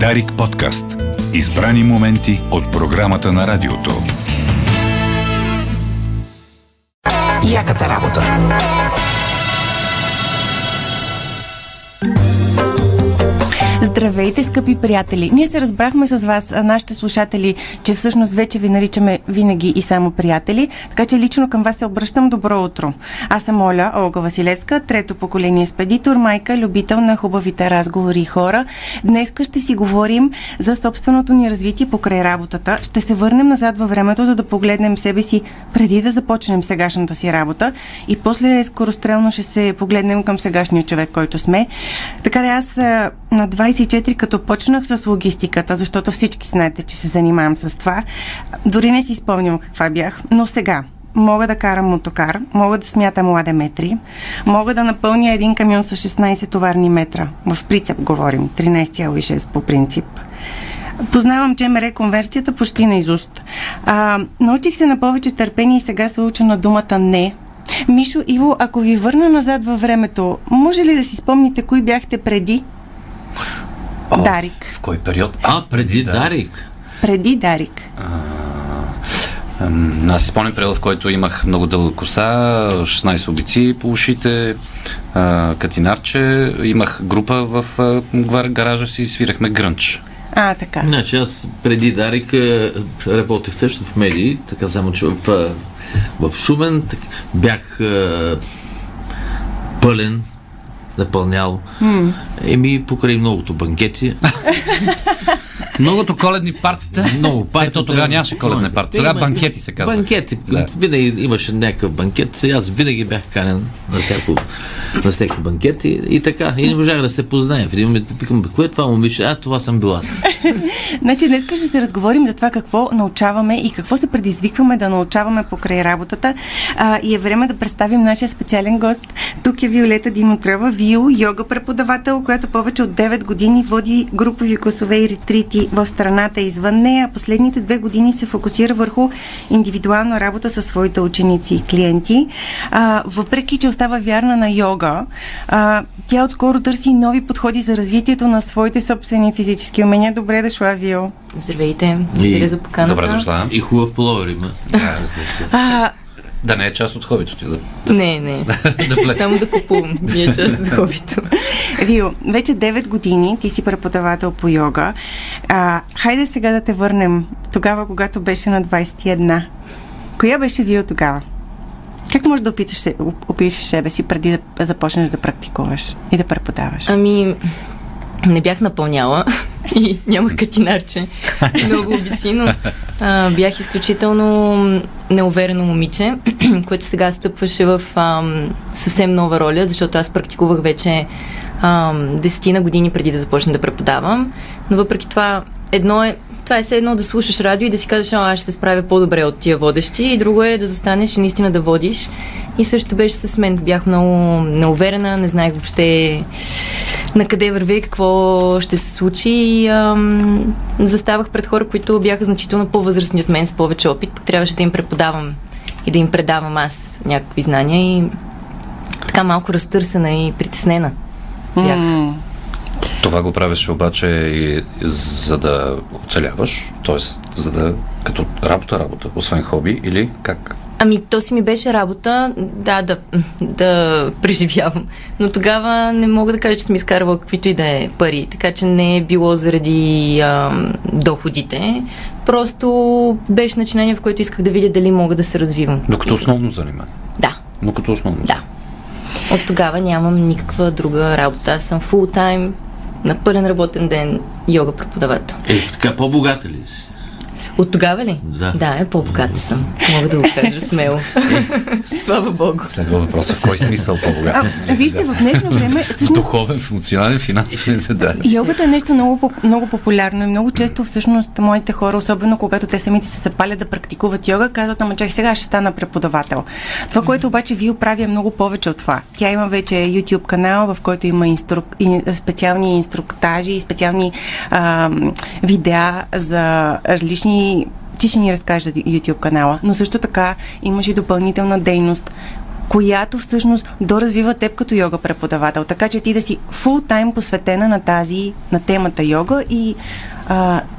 Дарик подкаст. Избрани моменти от програмата на радиото. Яката работа. Здравейте, скъпи приятели! Ние се разбрахме с вас, нашите слушатели, че всъщност вече ви наричаме винаги и само приятели, така че лично към вас се обръщам добро утро. Аз съм Оля Олга Василевска, трето поколение спедитор, майка, любител на хубавите разговори и хора. Днеска ще си говорим за собственото ни развитие покрай работата. Ще се върнем назад във времето, за да погледнем себе си преди да започнем сегашната си работа и после скорострелно ще се погледнем към сегашния човек, който сме. Така да аз на 24, като почнах с логистиката, защото всички знаете, че се занимавам с това. Дори не си спомням каква бях, но сега мога да карам мотокар, мога да смятам ладеметри, мога да напълня един камион с 16 товарни метра. В прицеп говорим, 13,6 по принцип. Познавам ЧМР конверсията почти наизуст. Научих се на повече търпение и сега се уча на думата не. Мишо, Иво, ако ви върна назад във времето, може ли да си спомните кои бяхте преди Дарик? В кой период? Преди Дарик. Преди Дарик. Аз си спомням период, в който имах много дълга коса, 16 обици по ушите, катинарче, имах група в гаража си и свирахме Гранч. Така. Значи аз преди Дарик работех също в медии, така само че в Шумен бях пълен, напълнял. Покрай многото банкети. Многото коледни партита. Много партита. Ето тогава нямаше коледни партита. Тогава банкети се казва. Банкети. Да. Винаги имаше някакъв банкет. И аз винаги бях канен на всеки банкет. И така. И не можах да се позная. В един момент пикам, кое е това момиче? Това съм била аз. Значи днес ще се разговорим за това какво научаваме и какво се предизвикваме да научаваме покрай работата. И е време да представим нашия специален гост. Тук е Виолета Димотрева, йога преподавател, която повече от 9 години води групови курсове и ретрити в страната извън нея. Последните 2 години се фокусира върху индивидуална работа със своите ученици и клиенти. Въпреки че остава вярна на йога, тя отскоро търси нови подходи за развитието на своите собствени физически умения. Добре дошла, Вио! Здравейте! Благодаря за поканата. Добре дошла! И хубав половер. Да не е част от хобито ти. Не. Само да купувам. Не е част от хобито. Вио, вече 9 години ти си преподавател по йога. Хайде сега да те върнем тогава, когато беше на 21. Коя беше Вио тогава? Как можеш да опишеш себе си преди да започнеш да практикуваш и да преподаваш? Не бях напълняла и нямах катинарче. Много обици, но бях изключително неуверено момиче, което сега стъпваше в съвсем нова роля, защото аз практикувах вече 10 години преди да започна да преподавам. Но въпреки това, това е все едно да слушаш радио и да си кажеш, аз ще се справя по-добре от тия водещи, и друго е да застанеш и наистина да водиш. И също беше с мен. Бях много неуверена, не знаех въобще на къде върви, какво ще се случи, и заставах пред хора, които бяха значително по-възрастни от мен, с повече опит. Трябваше да им преподавам и да им предавам аз някакви знания, и така малко разтърсена и притеснена бях. Това го правиш обаче и за да оцеляваш, т.е. за да като работа, освен хобби, или как? То си ми беше работа, да преживявам. Но тогава не мога да кажа, че съм изкарвала каквито и да е пари, така че не е било заради доходите. Просто беше начинание, в което исках да видя дали мога да се развивам. Докато основно занимание? Да. От тогава нямам никаква друга работа. Аз съм фултайм, на пълен работен ден, йога преподавател. Така по-богата ли си? От тогава ли? Да, по-богата съм. Мога да го кажа смело. Слава Богу. Следва въпроса, в кой смисъл по-богата? Вижте, в днешно време... Духовен, функционален, финансовен, да. Йогата е нещо много, много популярно и много често всъщност моите хора, особено когато те самите се запалят да практикуват йога, казват, чай, сега ще стана преподавател. Това, което обаче Вио прави, е много повече от това. Тя има вече YouTube канал, в който има специални инструктажи и специални видеа за различни. Ти ще ни разкажеш YouTube канала, но също така имаш и допълнителна дейност, която всъщност доразвива теб като йога преподавател. Така че ти да си фултайм посветена на темата йога и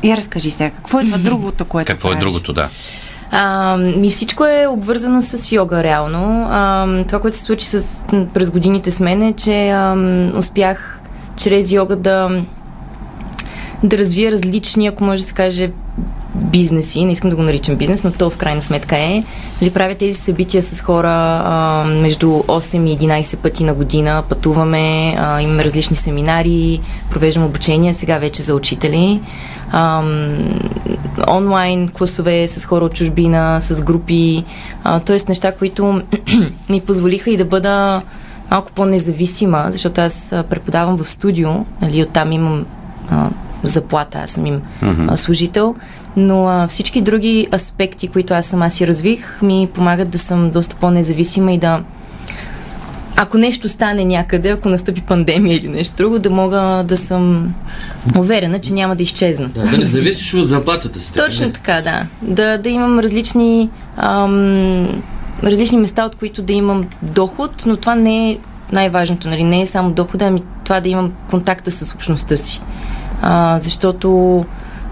я разкажи сега. Какво е това другото, което правиш? Какво е другото, да. И всичко е обвързано с йога, реално. Това, което се случи през годините с мен е, че успях чрез йога да развия различни, ако може да се каже, бизнеси. Не искам да го наричам бизнес, но то в крайна сметка е. Правя тези събития с хора между 8 и 11 пъти на година. Пътуваме, имаме различни семинари, провеждам обучения сега вече за учители. Онлайн класове с хора от чужбина, с групи. Тоест неща, които ми позволиха и да бъда малко по-независима, защото аз преподавам в студио, нали, оттам имам заплата, аз съм им служител, но всички други аспекти, които аз сама си развих, ми помагат да съм доста по-независима и да, ако нещо стане някъде, ако настъпи пандемия или нещо друго, да мога да съм уверена, че няма да изчезна. Да не зависиш от заплатата си. Точно така, да. Да имам различни места, от които да имам доход, но това не е най-важното, нали? Не е само дохода, ами това да имам контакта с общността си. Защото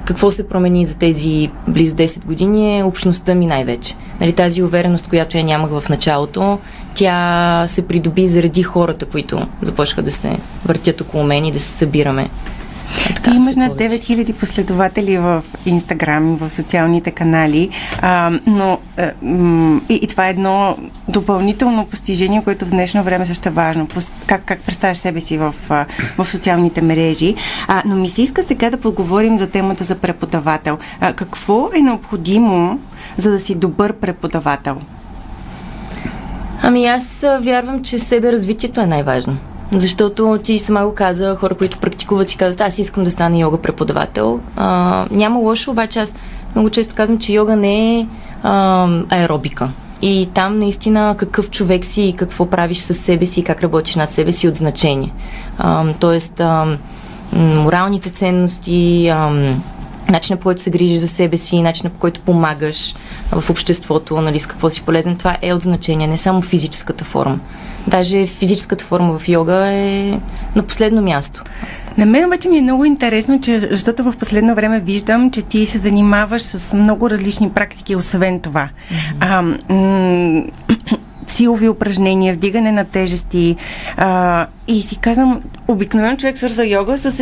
какво се промени за тези близо 10 години е общността ми най-вече. Нали, тази увереност, която я нямах в началото, тя се придоби заради хората, които започнаха да се въртят около мен и да се събираме. Ти имаш над 9000 последователи в Инстаграм, в социалните канали, но това е едно допълнително постижение, което в днешно време също е важно. Как представяш себе си в социалните мрежи. Но ми се иска сега да поговорим за темата за преподавател. Какво е необходимо, за да си добър преподавател? Аз вярвам, че себе развитието е най-важно. Защото ти сама го каза, хора, които практикуват, си казват, аз искам да стана йога преподавател. Няма лошо, обаче аз много често казвам, че йога не е аеробика. И там наистина какъв човек си и какво правиш със себе си и как работиш над себе си от значение. Тоест, моралните ценности, начинът, по който се грижиш за себе си, начинът, по който помагаш в обществото, нали, с какво си полезен, това е от значение, не само физическата форма. Даже физическата форма в йога е на последно място. На мен обаче ми е много интересно, защото в последно време виждам, че ти се занимаваш с много различни практики, освен това. Силови упражнения, вдигане на тежести и си казвам, обикновен човек свързва йога с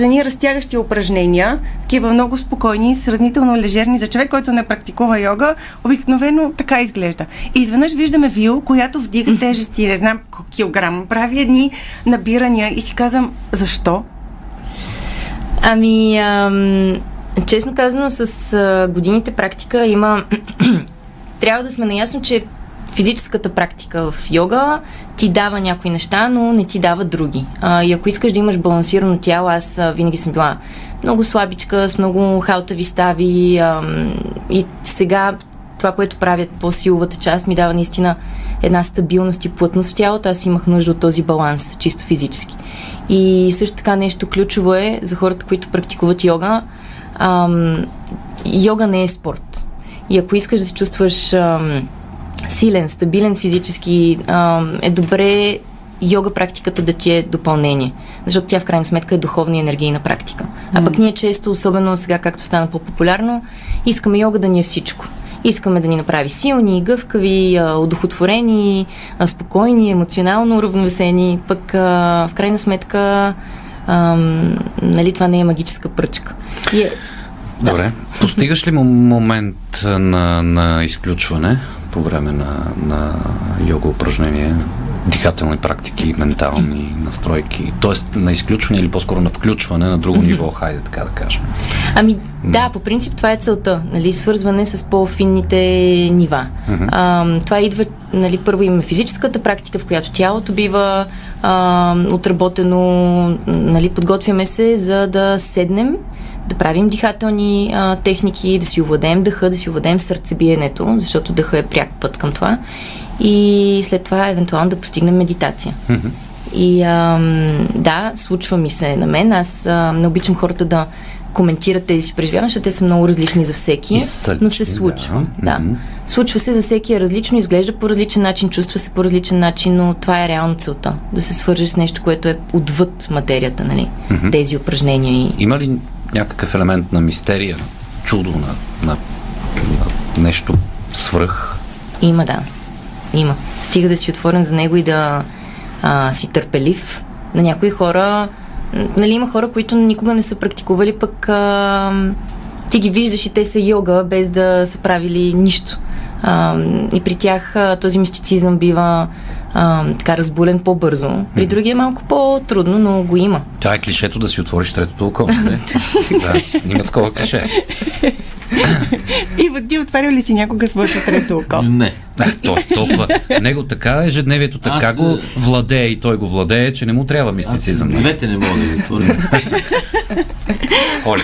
едни разтягащи упражнения, такива много спокойни, сравнително лежерни. За човек, който не практикува йога, обикновено така изглежда. И изведнъж виждаме Вил, която вдига тежести, не знам килограм, прави едни набирания и си казвам, защо? Честно казано, с годините практика има... Трябва да сме наясно, че физическата практика в йога ти дава някои неща, но не ти дава други. И ако искаш да имаш балансирано тяло, аз винаги съм била много слабичка, с много халтави стави и сега това, което правят по-силовата част, ми дава наистина една стабилност и плътност в тялото. Аз имах нужда от този баланс, чисто физически. И също така нещо ключово е за хората, които практикуват йога. Йога не е спорт. И ако искаш да се чувстваш силен, стабилен физически, е добре йога практиката да ти е допълнение. Защото тя в крайна сметка е духовна и енергийна практика. А пък ние често, особено сега, както стана по-популярно, искаме йога да ни е всичко. Искаме да ни направи силни, гъвкави, удохотворени, спокойни, емоционално уравновесени. Пък в крайна сметка нали, това не е магическа пръчка. Добре. Постигаш ли момент на изключване по време на йога упражнения, дихателни практики, ментални настройки, т.е. на изключване или по-скоро на включване на друго ниво, хайде така да кажем? Да, по принцип това е целта, нали, свързване с по-финните нива. Това идва, нали, първо имаме физическата практика, в която тялото бива отработено, нали, подготвяме се за да седнем, да правим дихателни техники, да си овладеем дъха, да си овладеем сърцебиенето, защото дъха е пряк път към това. И след това евентуално да постигнем медитация. И да, случва ми се на мен. Аз не обичам хората да коментират тези си преживявания, защото те са много различни за всеки, но се случва. Да. Да. Случва се, за всеки е различно, изглежда по различен начин, чувства се по различен начин, но това е реално целта. Да се свържеш с нещо, което е отвъд материята, нали? Mm-hmm. Тези упражнения. И... Има ли някакъв елемент на мистерия, чудо, на нещо свръх? Има, да. Има. Стига да си отворен за него и да си търпелив. На някои хора, нали, има хора, които никога не са практикували, пък ти ги виждаш и те са йога, без да са правили нищо. И при тях този мистицизъм бива така разбулен по-бързо. При другия е малко по-трудно, но го има. Това е клишето да си отвориш третото око. Да, има такова клише. Иво, ти отварял ли си някога своето трето око? Не. Толкова. Него така, ежедневието така го владее и той го владее, че не му трябва мистицизъм. Аз двете не мога да ги отворя. Оля.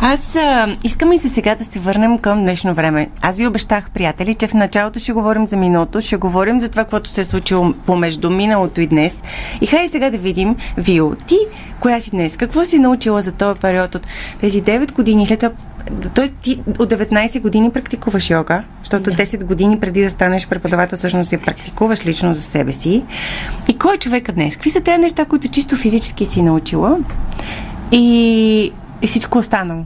Аз искам и сега да се върнем към днешно време. Аз ви обещах, приятели, че в началото ще говорим за миналото, ще говорим за това, което се е случило помежду миналото и днес. И хайде сега да видим, Вио, ти коя си днес? Какво си научила за този период от тези 9 години? След това, т.е. ти от 19 години практикуваш йога, защото 10 години преди да станеш преподавател всъщност я практикуваш лично за себе си. И кой е човека днес? Какви са тези неща, които чисто физически си научила и всичко останало?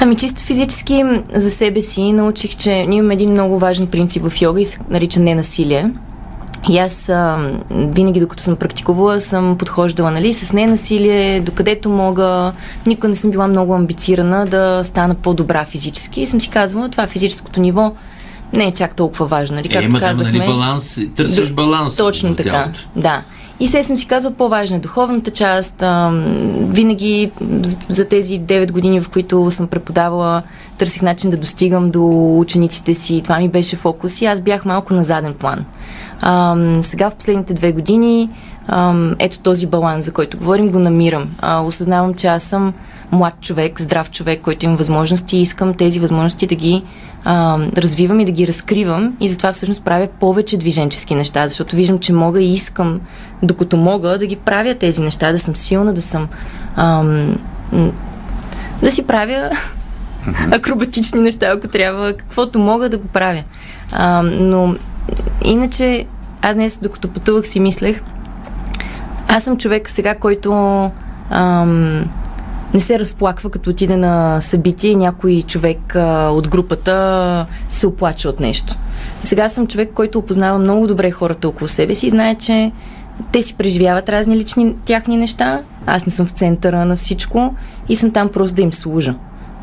Ами чисто физически за себе си научих, че ние имаме един много важен принцип в йога и се нарича ненасилие. И аз винаги, докато съм практикувала, съм подхождала, нали, с ненасилие, докъдето мога. Никога не съм била много амбицирана да стана по-добра физически. И съм си казвала, това физическото ниво не е чак толкова важно. Нали, както казахме, нали, баланс, търсиш баланс. Точно така, да. И сега съм си казвала, по-важна е духовната част. Винаги за тези 9 години, в които съм преподавала, търсих начин да достигам до учениците си. Това ми беше фокус и аз бях малко на заден план. Сега в последните 2 години ето този баланс, за който говорим, го намирам. Осъзнавам, че аз съм млад човек, здрав човек, който има възможности и искам тези възможности да ги развивам и да ги разкривам, и затова всъщност правя повече движенчески неща, защото виждам, че мога и искам, докато мога, да ги правя тези неща, да съм силна, да съм да си правя акробатични неща, ако трябва, каквото мога да го правя. Но иначе аз днес, докато пътувах, си мислех, аз съм човек сега, който не се разплаква, като отиде на събитие и някой човек от групата се оплача от нещо. Сега съм човек, който опознава много добре хората около себе си и знае, че те си преживяват разни лични тяхни неща. Аз не съм в центъра на всичко и съм там просто да им служа.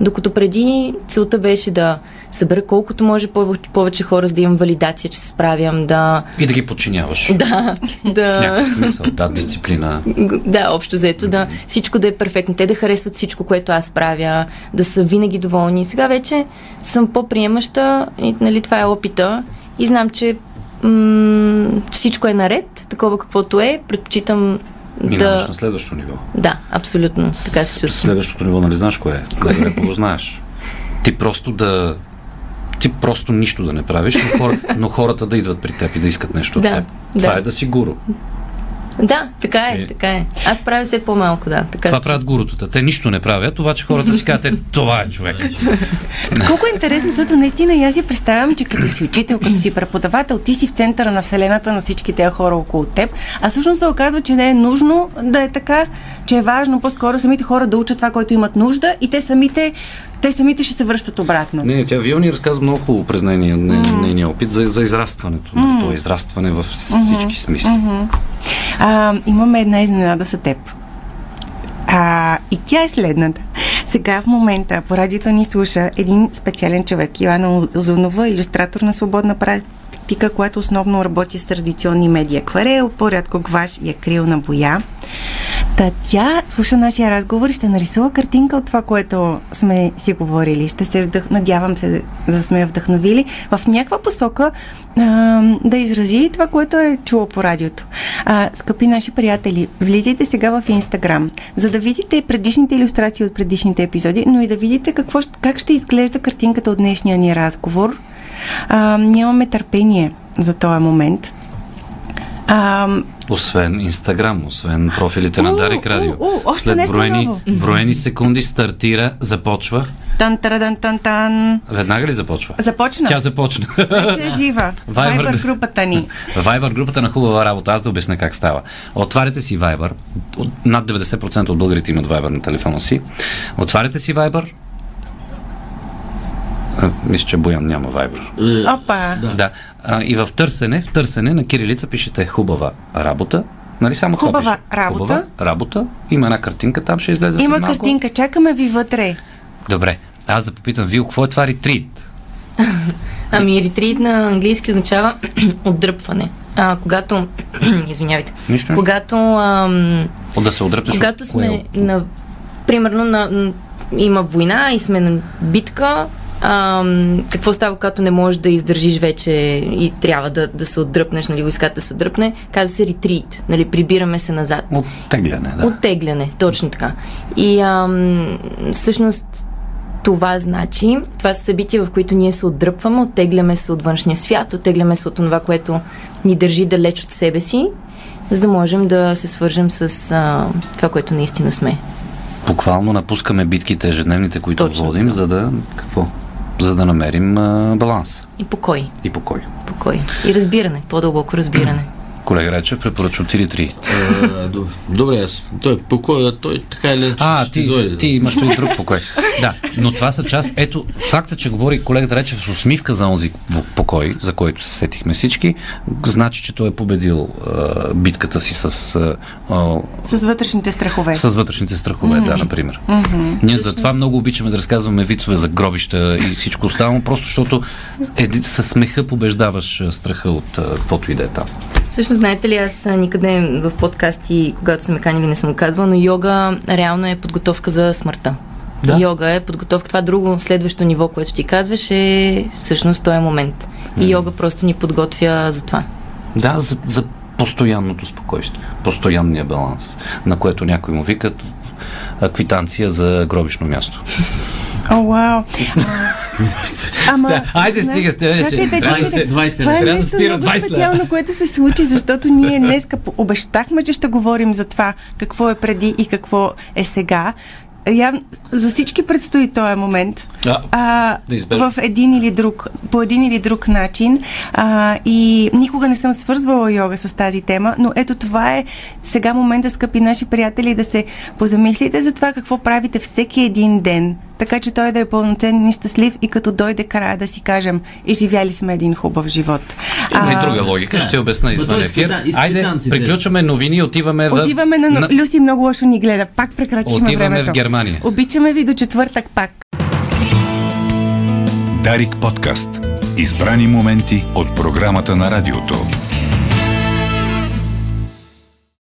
Докато преди целта беше да събера колкото може повече хора, за да имам валидация, че се справям, да... И да ги подчиняваш. Да. В някакъв смисъл, да, дисциплина. Да, общо взето, да. Всичко да е перфектно. Те да харесват всичко, което аз правя, да са винаги доволни. Сега вече съм по-приемаща, и, нали, това е опита. И знам, че всичко е наред, такова каквото е. Предпочитам... Минаваш на следващото ниво. Да, абсолютно. Така се чувствам. Следващото ниво, нали знаеш кое е? Най-добре го знаеш. Ти просто нищо да не правиш, но хората да идват при теб и да искат нещо от теб. Това е да си гуру. Да, така е. Аз правя все по-малко, да. Това правят гурутата. Те нищо не правят, това, че хората си казват, това е човекът. Колко е интересно, защото наистина и аз си представям, че като си учител, като си преподавател, ти си в центъра на вселената на всички тези хора около теб, а всъщност се оказва, че не е нужно да е така, че е важно по-скоро самите хора да учат това, което имат нужда, и те самите ще се връщат обратно. Не, тя Вио ни разказва много хубаво през нейния опит за израстването. Това израстване във всички смисли. Имаме една изненада за теб. И тя е следната. Сега в момента по радиото ни слуша един специален човек, Йоанна Зонова, илюстратор на свободна практика, която основно работи с традиционни медии, акварел, по-рядко гваш и акрилна боя. Тя слуша нашия разговор и ще нарисува картинка от това, което сме си говорили. Ще се надявам се да сме я вдъхновили в някаква посока да изрази това, което е чула по радиото. Скъпи наши приятели, влизайте сега в Инстаграм, за да видите предишните илюстрации от предишните епизоди, но и да видите как ще изглежда картинката от днешния ни разговор. Нямаме търпение за този момент. Освен Инстаграм, освен профилите на Дарик Радио. След броени секунди стартира, започва. Тан-тара-дан-тан-тан. Веднага ли започва? Започна. Тя започна. Вече е жива. Viber групата ни. Viber групата на хубава работа. Аз да обясня как става. Отваряте си Viber. Над 90% от българите имат Viber на телефона си. Отваряте си Viber. Мисля, че Боян няма Viber. Опа! Да. И в търсене на кирилица пишете хубава работа. Нали, само хубава работа. Хубава работа. Има една картинка, там ще излезе. Има картинка, чакаме ви вътре. Добре. Аз да попитам, Вил, какво е това ретрит? Ами ретрит на английски означава отдръпване. Когато... извинявайте. Нищо. Когато... да се отдръпнеш. Когато сме на... Примерно има война и сме на битка. Какво става, когато не можеш да издържиш вече и трябва да се отдръпнеш, нали, войската да се отдръпне, казва се ретрит, нали, прибираме се назад. Оттегляне, да. Оттегляне, точно така. И всъщност това значи, това са събития, в които ние се отдръпваме, оттегляме се от външния свят, оттегляме се от това, което ни държи далеч от себе си, за да можем да се свържем с това, което наистина сме. Буквално напускаме битките ежедневните, които точно водим, за да... Какво? За да намерим баланс. И покой. И покой. Покой. И разбиране, по-дълбоко разбиране. Колега Речев препоръчва 4-3. Добре, аз. Той е покой, той така или ти имаш и друг покой. Да, но това са част. Ето, факта, че говори колегата Речев с усмивка за онзи покой, за който се сетихме всички, значи, че той е победил битката си с вътрешните страхове. С вътрешните страхове, да, например. Ние затова много обичаме да разказваме вицове за гробища и всичко останало, просто защото със смеха побеждаваш страха от каквото и да е там. Също знаете ли, аз никъде в подкасти, когато са ме канили, не съм казвала, но йога реално е подготовка за смъртта. Да. Йога е подготовка. Това друго следващо ниво, което ти казваш, е всъщност този момент. И йога просто ни подготвя за това. Да, за постоянното спокойствие, постоянния баланс, на което някой му викат квитанция за гробишно място. О, вау! Айде, стига, чакайте. 20. Това е нещо много специално, което се случи, защото ние днес обещахме, че ще говорим за това, какво е преди и какво е сега. За всички предстои този момент. В един или друг, по един или друг начин. И никога не съм свързвала йога с тази тема, но ето това е сега момента, скъпи наши приятели, да се позамислите за това, какво правите всеки един ден, така че той да е пълноценен и щастлив и като дойде края да си кажем и живяли сме един хубав живот. Има и друга логика, ще обясна извън ефир. Айде, приключваме новини и отиваме в... Отиваме на... Люси много лошо ни гледа, пак прекрачихме времето. Отиваме в Германия. Обичаме ви до четвъртък пак. Дарик подкаст. Избрани моменти от програмата на радиото.